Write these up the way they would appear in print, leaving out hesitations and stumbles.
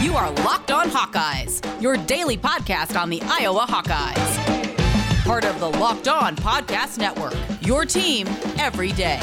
You are Locked on Hawkeyes, your daily podcast on the Iowa Hawkeyes. Part of the Locked on Podcast Network, your team every day.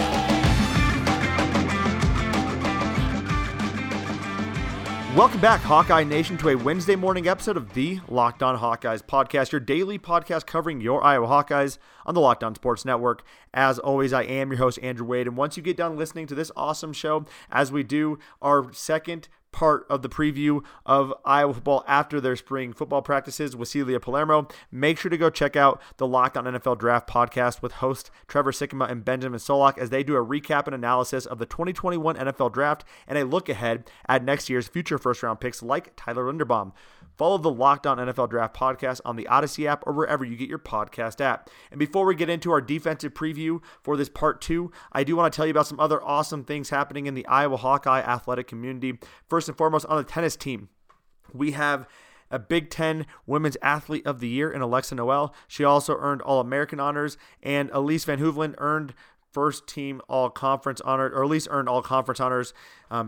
Welcome back, Hawkeye Nation, to a Wednesday morning episode of the Locked on Hawkeyes podcast, your daily podcast covering your Iowa Hawkeyes on the Locked on Sports Network. As always, I am your host, Andrew Wade, and once you get done listening to this awesome show, as we do our second part of the preview of Iowa football after their spring football practices with Celia Palermo, make sure to go check out the Locked on NFL Draft podcast with host Trevor Sikkema and Benjamin Solak as they do a recap and analysis of the 2021 NFL Draft and a look ahead at next year's future first-round picks like Tyler Linderbaum. Follow the Locked on NFL Draft podcast on the Odyssey app or wherever you get your podcast app. And before we get into our defensive preview for this part two, I do want to tell you about some other awesome things happening in the Iowa Hawkeye athletic community. First and foremost, on the tennis team, we have a Big Ten Women's Athlete of the Year in Alexa Noel. She also earned All-American honors, and Elise Van Hoovelen earned first team all-conference honor, or at least earned all-conference honors,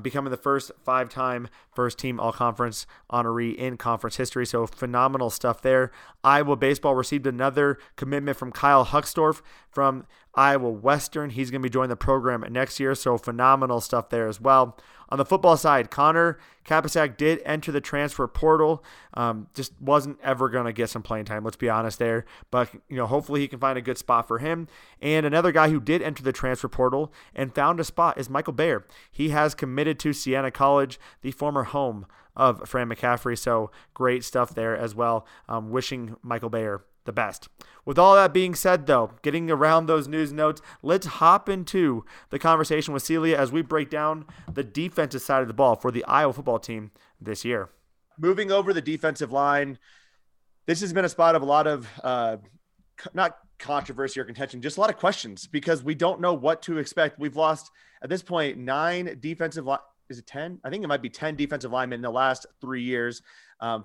becoming the first five-time first-team all-conference honoree in conference history. So phenomenal stuff there. Iowa baseball received another commitment from Kyle Huxdorf from Iowa Western. He's going to be joining the program next year, so phenomenal stuff there as well. On the football side, Connor Kapisak did enter the transfer portal. Just wasn't ever going to get some playing time, let's be honest there. But hopefully he can find a good spot for him. And another guy who did enter the transfer portal and found a spot is Michael Bayer. He has committed to Siena College, the former home of Fran McCaffrey. So great stuff there as well. Wishing Michael Bayer the best. With all that being said, though, getting around those news notes, let's hop into the conversation with Celia as we break down the defensive side of the ball for the Iowa football team this year. Moving over the defensive line, this has been a spot of a lot of not controversy or contention, just a lot of questions because we don't know what to expect. We've lost, at this point, 9 defensive line. Is it 10? I think it might be 10 defensive linemen in the last 3 years.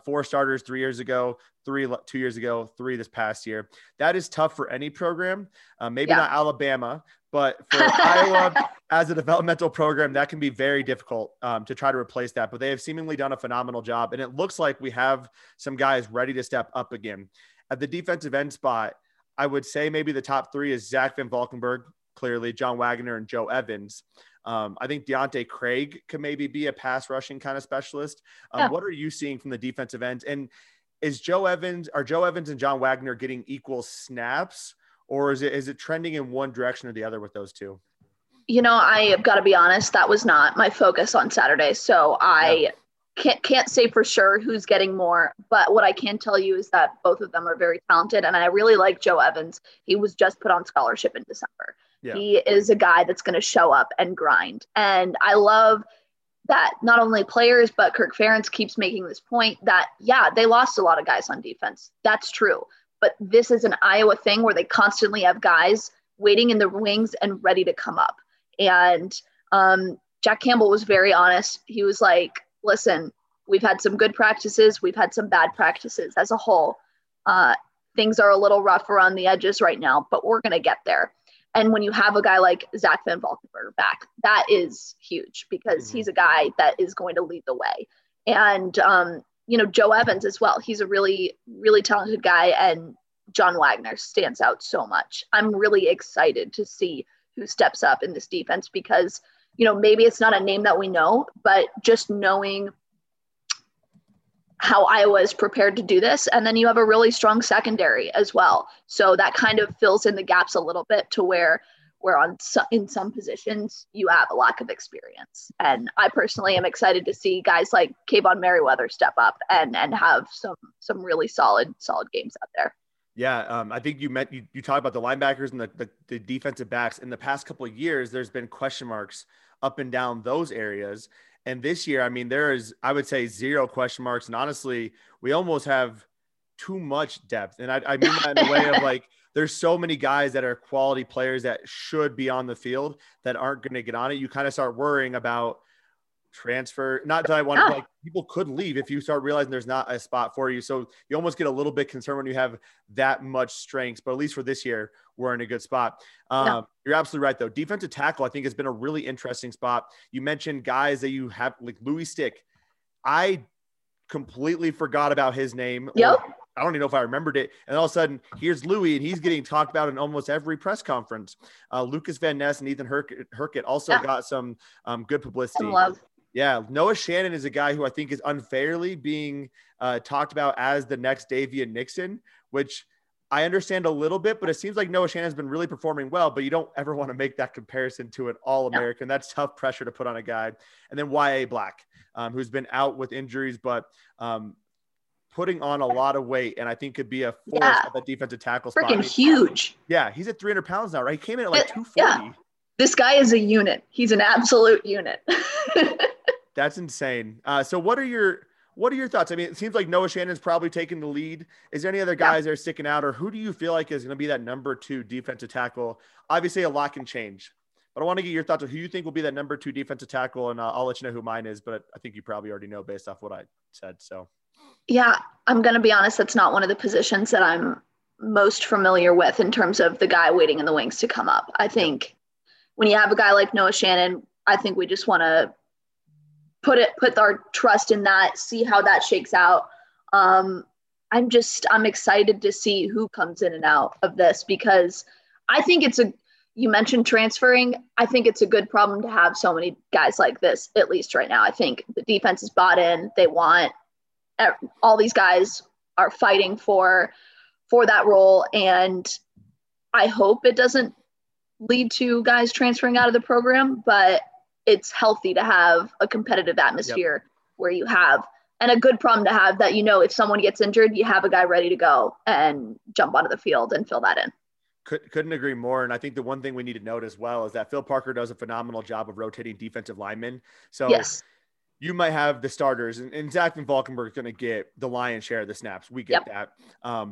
4 starters 3 years ago, 3 2 years ago, 3 this past year. That is tough for any program, not Alabama, but for Iowa as a developmental program, that can be very difficult to try to replace that. But they have seemingly done a phenomenal job, and it looks like we have some guys ready to step up again. At the defensive end spot, I would say maybe the top 3 is Zach Van Valkenburg, clearly, John Wagner, and Joe Evans. I think Deontay Craig could maybe be a pass rushing kind of specialist. What are you seeing from the defensive ends? And is Joe Evans and John Wagner getting equal snaps, or is it trending in one direction or the other with those two? I have got to be honest, that was not my focus on Saturday. So I can't say for sure who's getting more, but what I can tell you is that both of them are very talented. And I really like Joe Evans. He was just put on scholarship in December. Yeah. He is a guy that's going to show up and grind. And I love that not only players, but Kirk Ferentz keeps making this point that, they lost a lot of guys on defense. That's true. But this is an Iowa thing where they constantly have guys waiting in the wings and ready to come up. And Jack Campbell was very honest. He was like, listen, we've had some good practices. We've had some bad practices as a whole. Things are a little rough around the edges right now, but we're going to get there. And when you have a guy like Zach Van Valkenburg back, that is huge because he's a guy that is going to lead the way. And, Joe Evans as well. He's a really, really talented guy. And John Wagner stands out so much. I'm really excited to see who steps up in this defense because, maybe it's not a name that we know, but just knowing how Iowa is prepared to do this. And then you have a really strong secondary as well. So that kind of fills in the gaps a little bit to where we're in some positions, you have a lack of experience. And I personally am excited to see guys like Kayvon Merriweather step up and have some really solid games out there. Yeah. I think you talked about the linebackers and the defensive backs. In the past couple of years, there's been question marks up and down those areas. And this year, there is, I would say, 0 question marks. And honestly, we almost have too much depth. And I mean that in a way of like, there's so many guys that are quality players that should be on the field that aren't going to get on it. You kind of start worrying about transfer. Not that I want to, like, people could leave if you start realizing there's not a spot for you. So you almost get a little bit concerned when you have that much strength, but at least for this year, we're in a good spot. You're absolutely right though. Defensive tackle, I think, has been a really interesting spot. You mentioned guys that you have like Louis Stick. I completely forgot about his name. Yep. I don't even know if I remembered it. And all of a sudden, here's Louis, and he's getting talked about in almost every press conference. Lukas Van Ness and Ethan Hurkett also got some good publicity. Yeah, Noah Shannon is a guy who I think is unfairly being talked about as the next Davian Nixon, which I understand a little bit, but it seems like Noah Shannon's been really performing well, but you don't ever want to make that comparison to an All-American. No. That's tough pressure to put on a guy. And then Y.A. Black, who's been out with injuries, but putting on a lot of weight, and I think could be a force at that defensive tackle spot. Freaking huge. Yeah, he's at 300 pounds now, right? He came in at like 240. Yeah. This guy is a unit. He's an absolute unit. That's insane. So what are your thoughts? I mean, it seems like Noah Shannon's probably taking the lead. Is there any other guys that are sticking out, or who do you feel like is going to be that number two defensive tackle? Obviously, a lot can change, but I want to get your thoughts on who you think will be that number two defensive tackle, and I'll let you know who mine is, but I think you probably already know based off what I said. So, yeah, I'm going to be honest. That's not one of the positions that I'm most familiar with in terms of the guy waiting in the wings to come up. I think when you have a guy like Noah Shannon, I think we just want to put our trust in that, see how that shakes out. I'm excited to see who comes in and out of this, because I think you mentioned transferring. I think it's a good problem to have so many guys like this, at least right now. I think the defense is bought in. They want, all these guys are fighting for that role. And I hope it doesn't lead to guys transferring out of the program, but it's healthy to have a competitive atmosphere where you have, and a good problem to have, that, you know, if someone gets injured, you have a guy ready to go and jump onto the field and fill that in. Couldn't agree more. And I think the one thing we need to note as well is that Phil Parker does a phenomenal job of rotating defensive linemen. So you might have the starters, and Zach Van Valkenburg is going to get the lion's share of the snaps. We get that.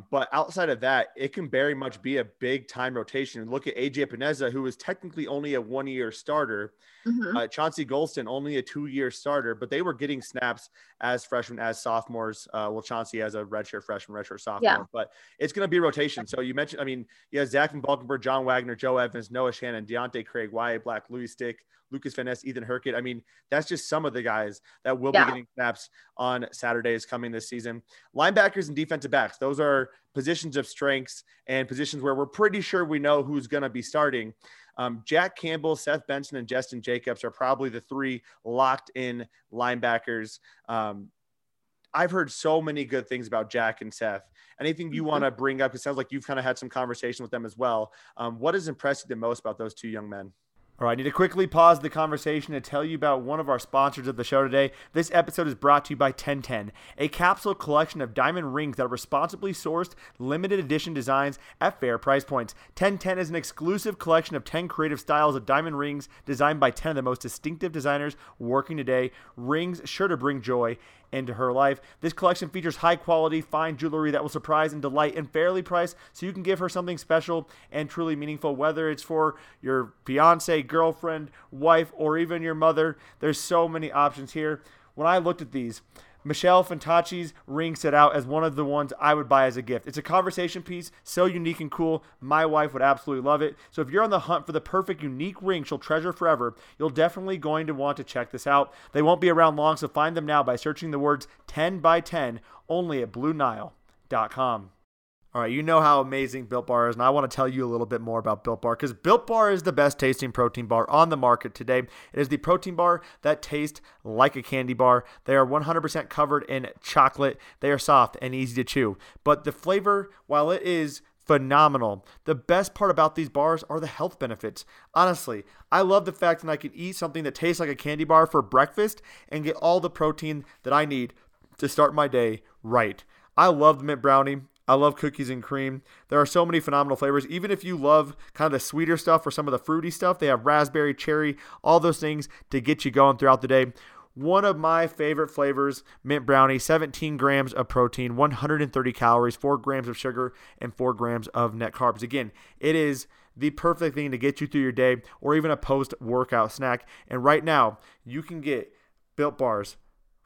But outside of that, it can very much be a big time rotation. Look at AJ Peneza, who is technically only a 1-year starter. Mm-hmm. Chauncey Golston, only a 2-year starter, but they were getting snaps as freshmen, as sophomores. Well, Chauncey as a redshirt freshman, redshirt sophomore, but it's going to be a rotation. So you mentioned, I mean, Zach Van Valkenburg, John Wagner, Joe Evans, Noah Shannon, Deontay Craig, Y.A. Black, Louis Stick, Lukas Van Ness, Ethan Hurkett. I mean, that's just some of the guys that will be getting snaps on Saturdays coming this season. Linebackers and defensive backs, those are positions of strengths and positions where we're pretty sure we know who's going to be starting. Jack Campbell, Seth Benson, and Jestin Jacobs are probably the three locked-in linebackers. I've heard so many good things about Jack and Seth. Anything you want to bring up? It sounds like you've kind of had some conversation with them as well. What has impressed you the most about those two young men? All right, I need to quickly pause the conversation to tell you about one of our sponsors of the show today. This episode is brought to you by 1010, a capsule collection of diamond rings that are responsibly sourced, limited edition designs at fair price points. 1010 is an exclusive collection of 10 creative styles of diamond rings designed by 10 of the most distinctive designers working today. Rings sure to bring joy into her life. This collection features high-quality, fine jewelry that will surprise and delight, and fairly priced, so you can give her something special and truly meaningful, whether it's for your fiancé, girlfriend, wife, or even your mother. There's so many options here. When I looked at these, Michelle Fantacci's ring set out as one of the ones I would buy as a gift. It's a conversation piece, so unique and cool. My wife would absolutely love it. So if you're on the hunt for the perfect, unique ring she'll treasure forever, you're definitely going to want to check this out. They won't be around long, so find them now by searching the words 10x10 only at BlueNile.com. All right, you know how amazing Built Bar is, and I want to tell you a little bit more about Built Bar, because Built Bar is the best tasting protein bar on the market today. It is the protein bar that tastes like a candy bar. They are 100% covered in chocolate. They are soft and easy to chew. But the flavor, while it is phenomenal, the best part about these bars are the health benefits. Honestly, I love the fact that I can eat something that tastes like a candy bar for breakfast and get all the protein that I need to start my day right. I love the mint brownie. I love cookies and cream. There are so many phenomenal flavors. Even if you love kind of the sweeter stuff or some of the fruity stuff, they have raspberry, cherry, all those things to get you going throughout the day. One of my favorite flavors, mint brownie, 17 grams of protein, 130 calories, 4 grams of sugar, and 4 grams of net carbs. Again, it is the perfect thing to get you through your day, or even a post-workout snack. And right now, you can get Built Bars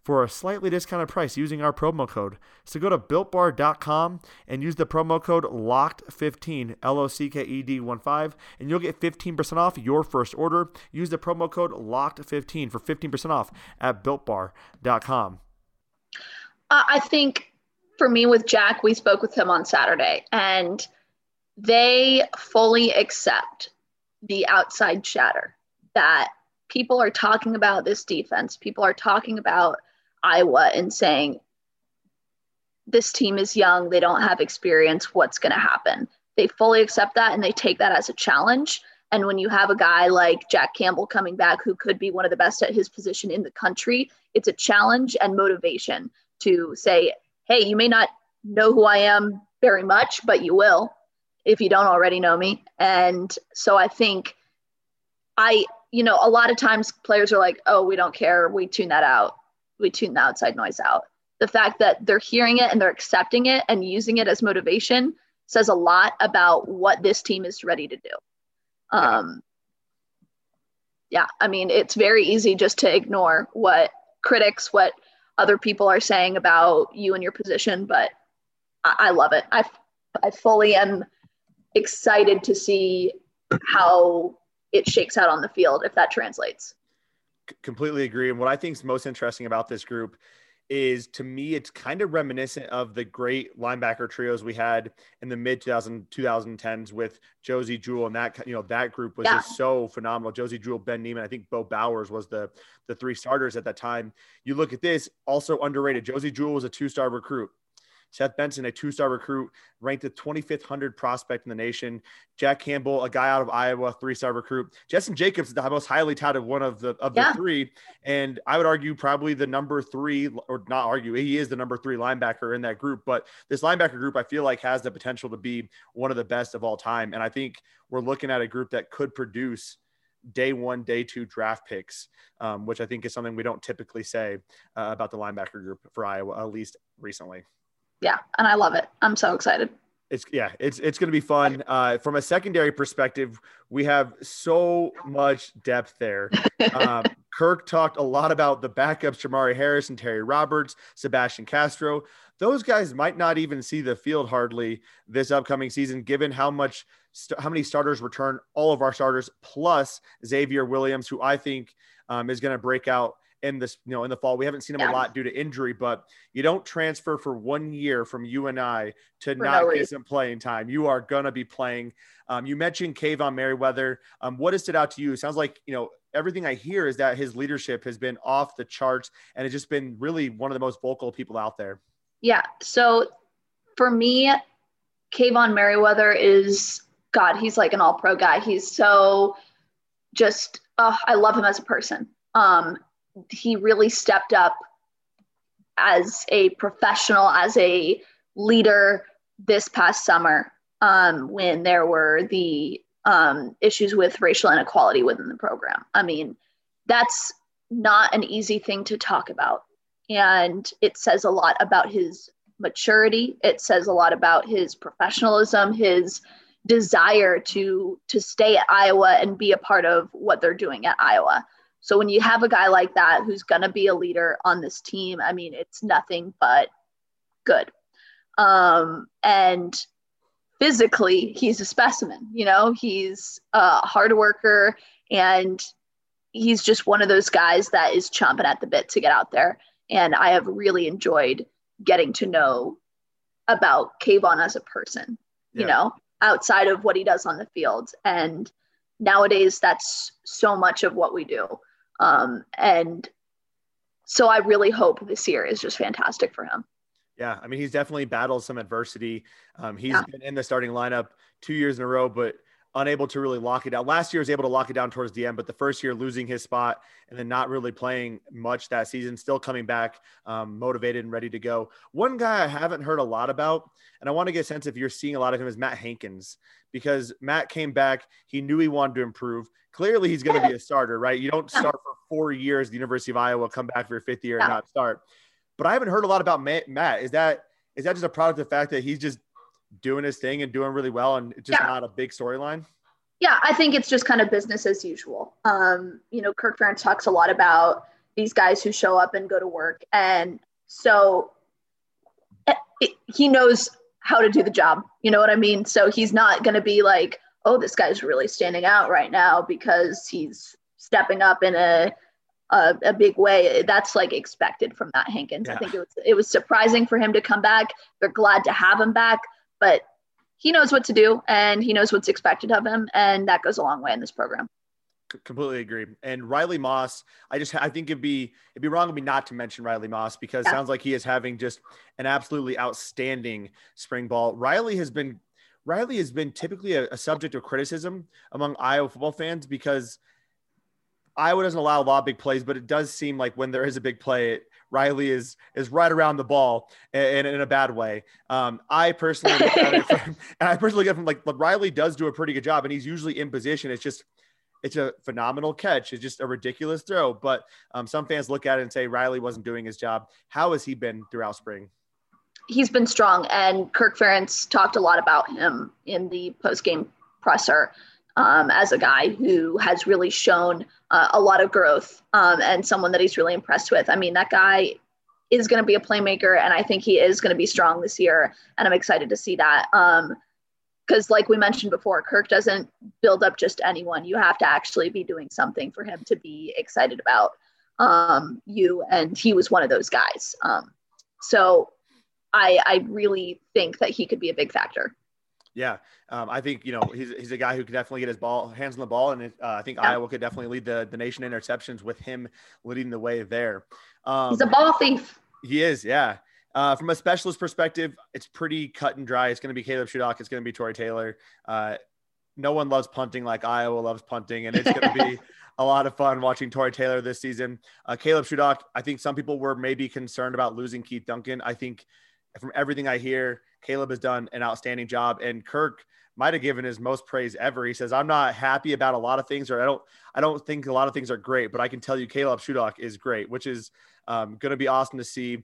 for a slightly discounted price using our promo code. So go to BuiltBar.com and use the promo code LOCKED15, LOCKED15, and you'll get 15% off your first order. Use the promo code LOCKED15 for 15% off at BuiltBar.com. I think for me with Jack, we spoke with him on Saturday, and they fully accept the outside chatter that people are talking about this defense. People are talking about Iowa and saying, this team is young. They don't have experience. What's going to happen? They fully accept that, and they take that as a challenge. And when you have a guy like Jack Campbell coming back, who could be one of the best at his position in the country, it's a challenge and motivation to say, hey, you may not know who I am very much, but you will if you don't already know me. And so I think a lot of times players are like, oh, we don't care. We tune that out. We tune the outside noise out. The fact that they're hearing it and they're accepting it and using it as motivation says a lot about what this team is ready to do. I mean, it's very easy just to ignore what critics, what other people are saying about you and your position, but I love it. I fully am excited to see how it shakes out on the field, if that translates. Completely agree. And what I think is most interesting about this group is, to me, it's kind of reminiscent of the great linebacker trios we had in the mid 2010s with Josie Jewell, and that group was just so phenomenal. Josie Jewell, Ben Neiman, I think Bo Bowers was the three starters at that time. You look at this, also underrated. Josie Jewell was a 2-star recruit. Seth Benson, a 2-star recruit, ranked the 2500 prospect in the nation. Jack Campbell, a guy out of Iowa, 3-star recruit. Jestin Jacobs, the most highly touted one of the three. And I would argue probably the number three, or not argue, he is the number three linebacker in that group. But this linebacker group, I feel like, has the potential to be one of the best of all time. And I think we're looking at a group that could produce day one, day two draft picks, which I think is something we don't typically say about the linebacker group for Iowa, at least recently. Yeah, and I love it. I'm so excited. It's going to be fun. From a secondary perspective, we have so much depth there. Kirk talked a lot about the backups, Jamari Harris and Terry Roberts, Sebastian Castro. Those guys might not even see the field hardly this upcoming season, given how many starters return, all of our starters, plus Xavier Williams, who I think is going to break out in the fall. We haven't seen him a lot due to injury, but you don't transfer for 1 year from UNI to not get some playing time. You are going to be playing. You mentioned Kayvon Merriweather. What has stood out to you? It sounds like, everything I hear is that his leadership has been off the charts, and it's just been really one of the most vocal people out there. Yeah. So for me, Kayvon Merriweather is, God, he's like an all-pro guy. He's so just, I love him as a person. He really stepped up as a professional, as a leader this past summer when there were the issues with racial inequality within the program. I mean, that's not an easy thing to talk about. And it says a lot about his maturity. It says a lot about his professionalism, his desire to stay at Iowa and be a part of what they're doing at Iowa. So when you have a guy like that who's going to be a leader on this team, I mean, it's nothing but good. And physically, he's a specimen. He's a hard worker, and he's just one of those guys that is chomping at the bit to get out there. And I have really enjoyed getting to know about Kayvon as a person, outside of what he does on the field. And nowadays, that's so much of what we do. And so I really hope this year is just fantastic for him. Yeah. I mean, he's definitely battled some adversity. He's been in the starting lineup 2 years in a row, but unable to really lock it down. Last year was able to lock it down towards the end, but the first year losing his spot and then not really playing much that season, still coming back motivated and ready to go. One guy I haven't heard a lot about, and I want to get a sense if you're seeing a lot of him, is Matt Hankins, because Matt came back. He knew he wanted to improve. Clearly he's going to be a starter, right? You don't start for 4 years at the University of Iowa, come back for your fifth year and not start. But I haven't heard a lot about Matt. Is that just a product of the fact that he's just doing his thing and doing really well, and just not a big storyline? Yeah, I think it's just kind of business as usual. Kirk Ferentz talks a lot about these guys who show up and go to work. And so he knows how to do the job. You know what I mean? So he's not going to be like, oh, this guy's really standing out right now because he's stepping up in a a big way. That's like expected from Matt Hankins. Yeah. I think it was surprising for him to come back. They're glad to have him back, but he knows what to do and he knows what's expected of him. And that goes a long way in this program. Completely agree. And Riley Moss, I think it'd be wrong of me not to mention Riley Moss, because it sounds like he is having just an absolutely outstanding spring ball. Riley has been typically a subject of criticism among Iowa football fans, because Iowa doesn't allow a lot of big plays, but it does seem like when there is a big play, Riley is right around the ball and in a bad way. I personally get from Riley does do a pretty good job and he's usually in position. It's a phenomenal catch. It's just a ridiculous throw. But some fans look at it and say Riley wasn't doing his job. How has he been throughout spring? He's been strong, and Kirk Ferentz talked a lot about him in the post-game presser as a guy who has really shown a lot of growth and someone that he's really impressed with. I mean, that guy is going to be a playmaker, and I think he is going to be strong this year, and I'm excited to see that. Because like we mentioned before, Kirk doesn't build up just anyone. You have to actually be doing something for him to be excited about you. And he was one of those guys. So I really think that he could be a big factor. Yeah. I think, he's a guy who could definitely get his hands on the ball. And I think Iowa could definitely lead the nation in interceptions with him leading the way there. He's a ball thief. He is. Yeah. From a specialist perspective, it's pretty cut and dry. It's going to be Caleb Shudak. It's going to be Tory Taylor. No one loves punting like Iowa loves punting, and it's going to be a lot of fun watching Tory Taylor this season. Caleb Shudak, I think some people were maybe concerned about losing Keith Duncan. I think from everything I hear, Caleb has done an outstanding job, and Kirk might have given his most praise ever. He says, I'm not happy about a lot of things, or I don't think a lot of things are great, but I can tell you Caleb Shudak is great, which is going to be awesome to see.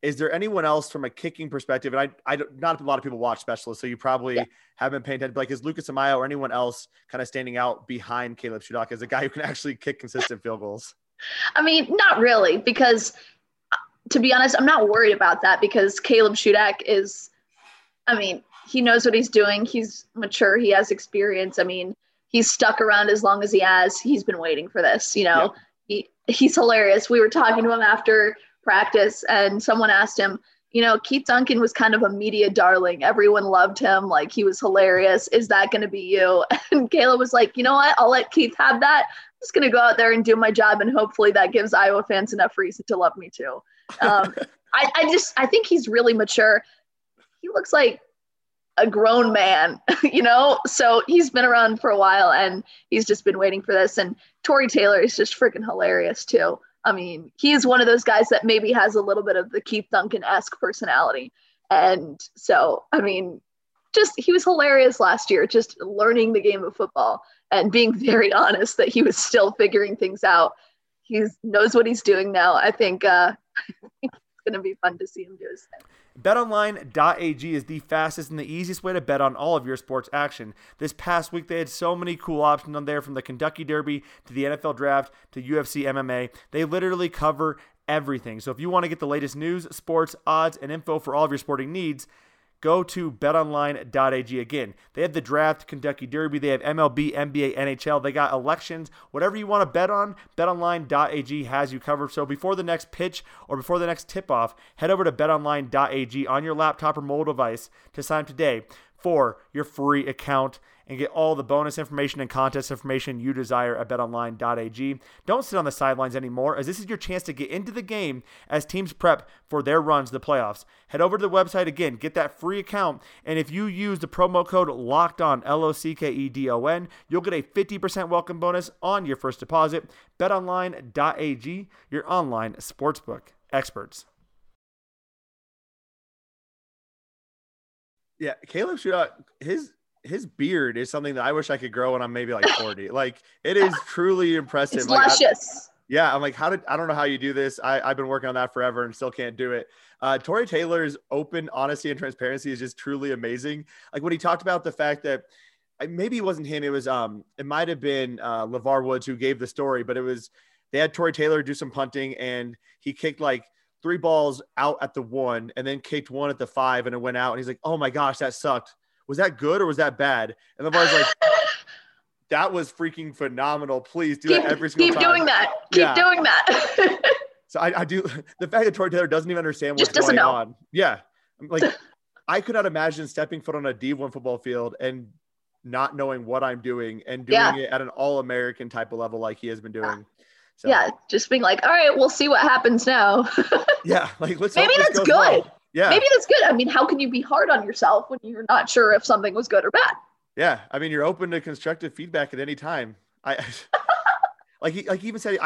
Is there anyone else from a kicking perspective? And not a lot of people watch specialists, so you probably haven't paid attention. Is Lucas Amaya or anyone else kind of standing out behind Caleb Shudak as a guy who can actually kick consistent field goals? I mean, not really, because to be honest, I'm not worried about that, because Caleb Shudak he knows what he's doing. He's mature. He has experience. I mean, he's stuck around as long as he has. He's been waiting for this, He's hilarious. We were talking to him after practice and someone asked him, Keith Duncan was kind of a media darling. Everyone loved him. He was hilarious. Is that going to be you? And Caleb was like, you know what? I'll let Keith have that. I'm just going to go out there and do my job. And hopefully that gives Iowa fans enough reason to love me too. I think he's really mature. He looks like a grown man, so he's been around for a while and he's just been waiting for this. And Tory Taylor is just freaking hilarious too. I mean, he's one of those guys that maybe has a little bit of the Keith Duncan-esque personality. And so, he was hilarious last year, just learning the game of football and being very honest that he was still figuring things out. He knows what he's doing now. I think it's going to be fun to see him do his thing. BetOnline.ag is the fastest and the easiest way to bet on all of your sports action. This past week, they had so many cool options on there, from the Kentucky Derby to the NFL Draft to UFC MMA. They literally cover everything. So if you want to get the latest news, sports, odds, and info for all of your sporting needs, go to betonline.ag again. They have the draft, Kentucky Derby. They have MLB, NBA, NHL. They got elections. Whatever you want to bet on, betonline.ag has you covered. So before the next pitch or before the next tip-off, head over to betonline.ag on your laptop or mobile device to sign up today for your free account and get all the bonus information and contest information you desire at betonline.ag. Don't sit on the sidelines anymore, as this is your chance to get into the game as teams prep for their runs to the playoffs. Head over to the website again, get that free account, and if you use the promo code LOCKEDON, LOCKEDON, you'll get a 50% welcome bonus on your first deposit. BetOnline.ag, your online sportsbook experts. Yeah, Caleb Shudak, his beard is something that I wish I could grow when I'm maybe 40. It is truly impressive. It's luscious. I don't know how you do this. I've been working on that forever and still can't do it. Tory Taylor's open honesty and transparency is just truly amazing. When he talked about the fact that maybe it wasn't him, it was it might have been LeVar Woods who gave the story, but they had Tory Taylor do some punting and he kicked three balls out at the 1 and then kicked one at the 5 and it went out. And he's like, oh my gosh, that sucked. Was that good or was that bad? And LeVar's like, That was freaking phenomenal. Please do that every single time. Keep doing that. Keep doing that. So I do – the fact that Tory Taylor doesn't even understand what's going on. Yeah. Like, I could not imagine stepping foot on a D1 football field and not knowing what I'm doing and doing it at an all-American type of level like he has been doing. So. Yeah, just being like, all right, we'll see what happens now. Yeah. Like, let's maybe that's good. Well. Yeah. Maybe that's good. I mean, how can you be hard on yourself when you're not sure if something was good or bad? Yeah. I mean, you're open to constructive feedback at any time. He even said,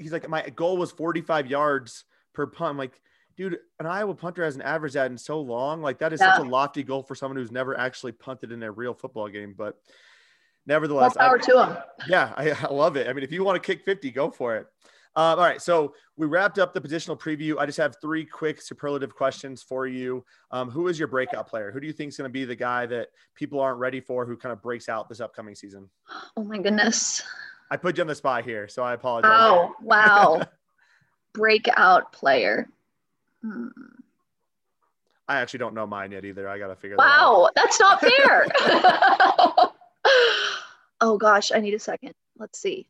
he's like, my goal was 45 yards per punt. I'm like, dude, an Iowa punter hasn't averaged that in so long. Like, that is such a lofty goal for someone who's never actually punted in a real football game. But nevertheless, power to him. Yeah, I love it. I mean, if you want to kick 50, go for it. All right. So we wrapped up the positional preview. I just have three quick superlative questions for you. Who is your breakout player? Who do you think is going to be the guy that people aren't ready for, who kind of breaks out this upcoming season? Oh my goodness. I put you on the spot here, so I apologize. Oh, wow. Breakout player. I actually don't know mine yet either. I got to figure that out. Wow. That's not fair. Oh gosh. I need a second. Let's see.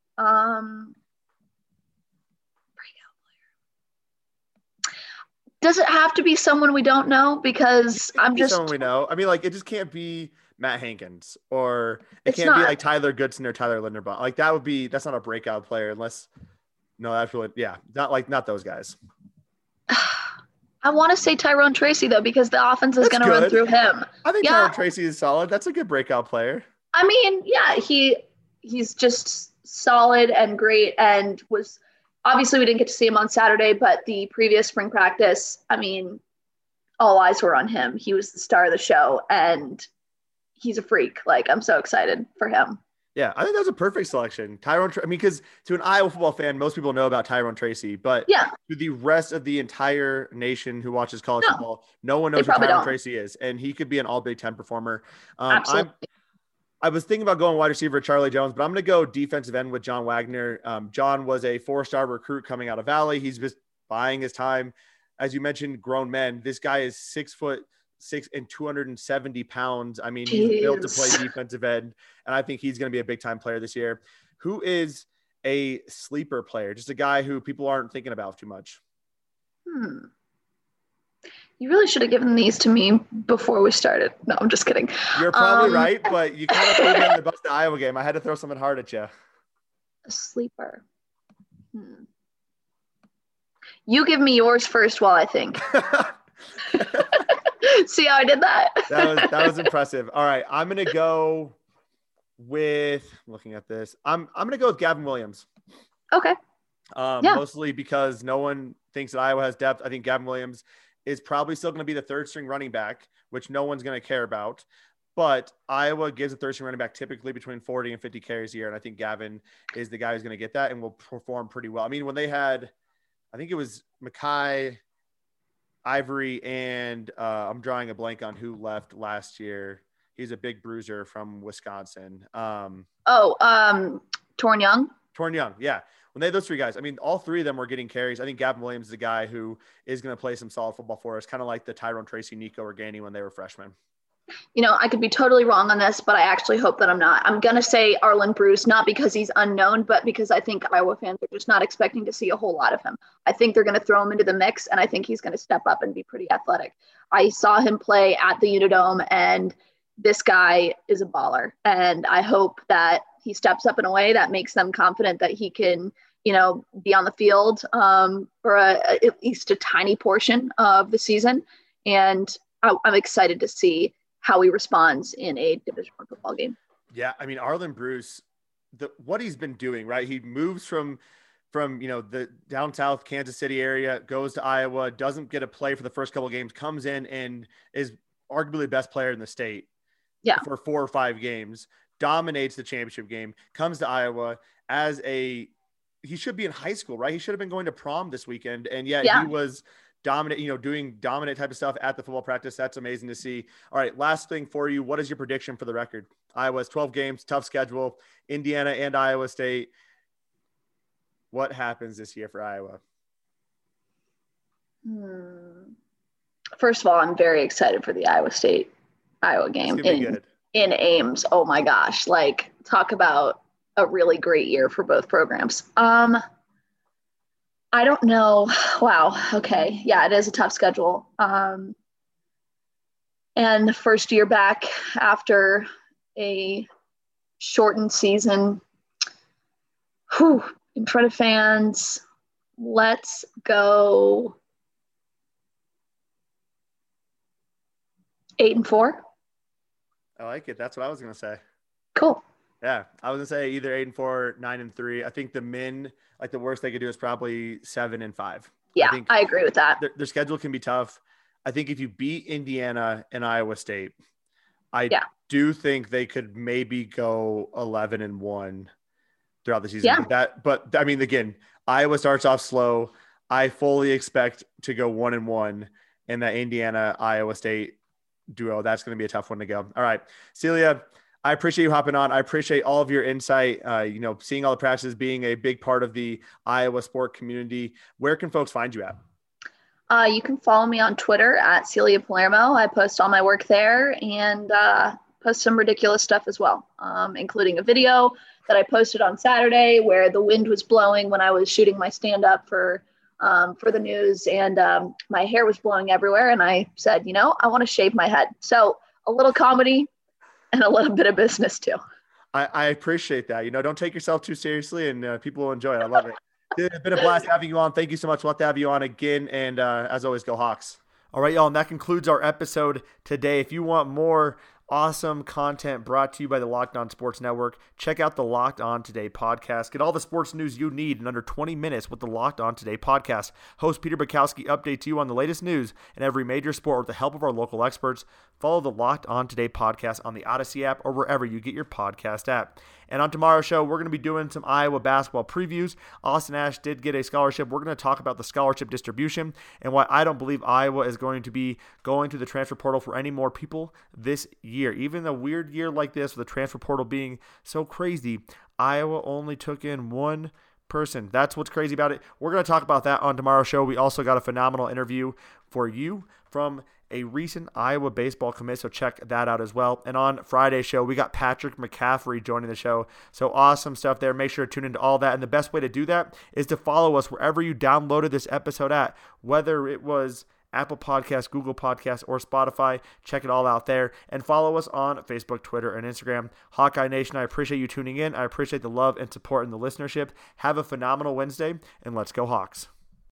Does it have to be someone we don't know? Because I'm just someone we know. I mean, like, it just can't be Matt Hankins, or it can't be like Tyler Goodson or Tyler Linderbaum. Like, that's not a breakout player unless. No, that's really not those guys. I want to say Tyrone Tracy though, because the offense is going to run through him. I think Tyrone Tracy is solid. That's a good breakout player. I mean, yeah, he's just solid and great and was. Obviously, we didn't get to see him on Saturday, but the previous spring practice, I mean, all eyes were on him. He was the star of the show, and he's a freak. Like, I'm so excited for him. Yeah, I think that was a perfect selection. Tyrone, I mean, because to an Iowa football fan, most people know about Tyrone Tracy, but to the rest of the entire nation who watches college football, no one knows who Tyrone Tracy is, and he could be an all-Big Ten performer. Absolutely. I was thinking about going wide receiver Charlie Jones, but I'm going to go defensive end with John Wagner. John was a 4-star recruit coming out of Valley. He's just buying his time. As you mentioned, grown men. This guy is 6'6" and 270 pounds. I mean, he's built to play defensive end, and I think he's going to be a big-time player this year. Who is a sleeper player? Just a guy who people aren't thinking about too much. You really should have given these to me before we started. No, I'm just kidding. You're probably right, but you kind of threw me on the bus to Iowa game. I had to throw something hard at you. A sleeper. You give me yours first while I think. See how I did that? That was impressive. All right, I'm going to go with – looking at this. I'm going to go with Gavin Williams. Okay. Mostly because no one thinks that Iowa has depth. I think Gavin Williams – is probably still going to be the third-string running back, which no one's going to care about. But Iowa gives a third-string running back typically between 40 and 50 carries a year, and I think Gavin is the guy who's going to get that and will perform pretty well. I mean, when they had – I think it was Makai, Ivory, and I'm drawing a blank on who left last year. He's a big bruiser from Wisconsin. Torn Young? Torn Young, yeah. When they had those three guys, I mean, all three of them were getting carries. I think Gavin Williams is the guy who is going to play some solid football for us, kind of like the Tyrone Tracy, Nico Organi when they were freshmen. You know, I could be totally wrong on this, but I actually hope that I'm not. I'm going to say Arland Bruce, not because he's unknown, but because I think Iowa fans are just not expecting to see a whole lot of him. I think they're going to throw him into the mix, and I think he's going to step up and be pretty athletic. I saw him play at the Unidome, and this guy is a baller, and I hope that he steps up in a way that makes them confident that he can, you know, be on the field for at least a tiny portion of the season. And I'm excited to see how he responds in a Division I football game. Yeah, I mean, Arland Bruce, what he's been doing, right? He moves from you know, the down south Kansas City area, goes to Iowa, doesn't get a play for the first couple of games, comes in and is arguably the best player in the state for 4 or 5 games. Dominates the championship game, comes to Iowa he should be in high school, right? He should have been going to prom this weekend. And yet he was dominant, you know, doing dominant type of stuff at the football practice. That's amazing to see. All right. Last thing for you. What is your prediction for the record? Iowa's 12 games, tough schedule, Indiana and Iowa State. What happens this year for Iowa? First of all, I'm very excited for the Iowa State Iowa game. It's gonna be good. in Ames. Oh my gosh. Like, talk about a really great year for both programs. I don't know. Wow. Okay. Yeah, it is a tough schedule. And the first year back after a shortened season, in front of fans, let's go 8-4. I like it. That's what I was going to say. Cool. Yeah. I was going to say either 8-4, 9-3. I think the men, like, the worst they could do is probably 7-5. Yeah, I agree with that. Their schedule can be tough. I think if you beat Indiana and Iowa State, I do think they could maybe go 11-1 throughout the season. Yeah. But I mean, again, Iowa starts off slow. I fully expect to go 1-1 in that Indiana Iowa State duo. That's going to be a tough one to go. All right, Celia, I appreciate you hopping on. I appreciate all of your insight. Seeing all the practices, being a big part of the Iowa sport community. Where can folks find you at? You can follow me on Twitter at Celia Palermo. I post all my work there and post some ridiculous stuff as well, including a video that I posted on Saturday where the wind was blowing when I was shooting my stand-up for the news, and my hair was blowing everywhere, and I said, I want to shave my head. So a little comedy and a little bit of business too. I appreciate that. Don't take yourself too seriously, and people will enjoy it. I love it. It's been a blast having you on. Thank you so much. We'll have to have you on again. And as always, go Hawks. All right, y'all. And that concludes our episode today. If you want more awesome content brought to you by the Locked On Sports Network, check out the Locked On Today podcast. Get all the sports news you need in under 20 minutes with the Locked On Today podcast. Host Peter Bukowski updates you on the latest news in every major sport with the help of our local experts. Follow the Locked On Today podcast on the Odyssey app or wherever you get your podcast app. And on tomorrow's show, we're going to be doing some Iowa basketball previews. Austin Ash did get a scholarship. We're going to talk about the scholarship distribution and why I don't believe Iowa is going to be going to the transfer portal for any more people this year. Even a weird year like this with the transfer portal being so crazy, Iowa only took in one person. That's what's crazy about it. We're going to talk about that on tomorrow's show. We also got a phenomenal interview for you from a recent Iowa baseball commit, so check that out as well. And on Friday's show, we got Patrick McCaffrey joining the show. So awesome stuff there. Make sure to tune into all that. And the best way to do that is to follow us wherever you downloaded this episode at, whether it was Apple Podcasts, Google Podcasts, or Spotify. Check it all out there. And follow us on Facebook, Twitter, and Instagram. Hawkeye Nation, I appreciate you tuning in. I appreciate the love and support and the listenership. Have a phenomenal Wednesday, and let's go Hawks.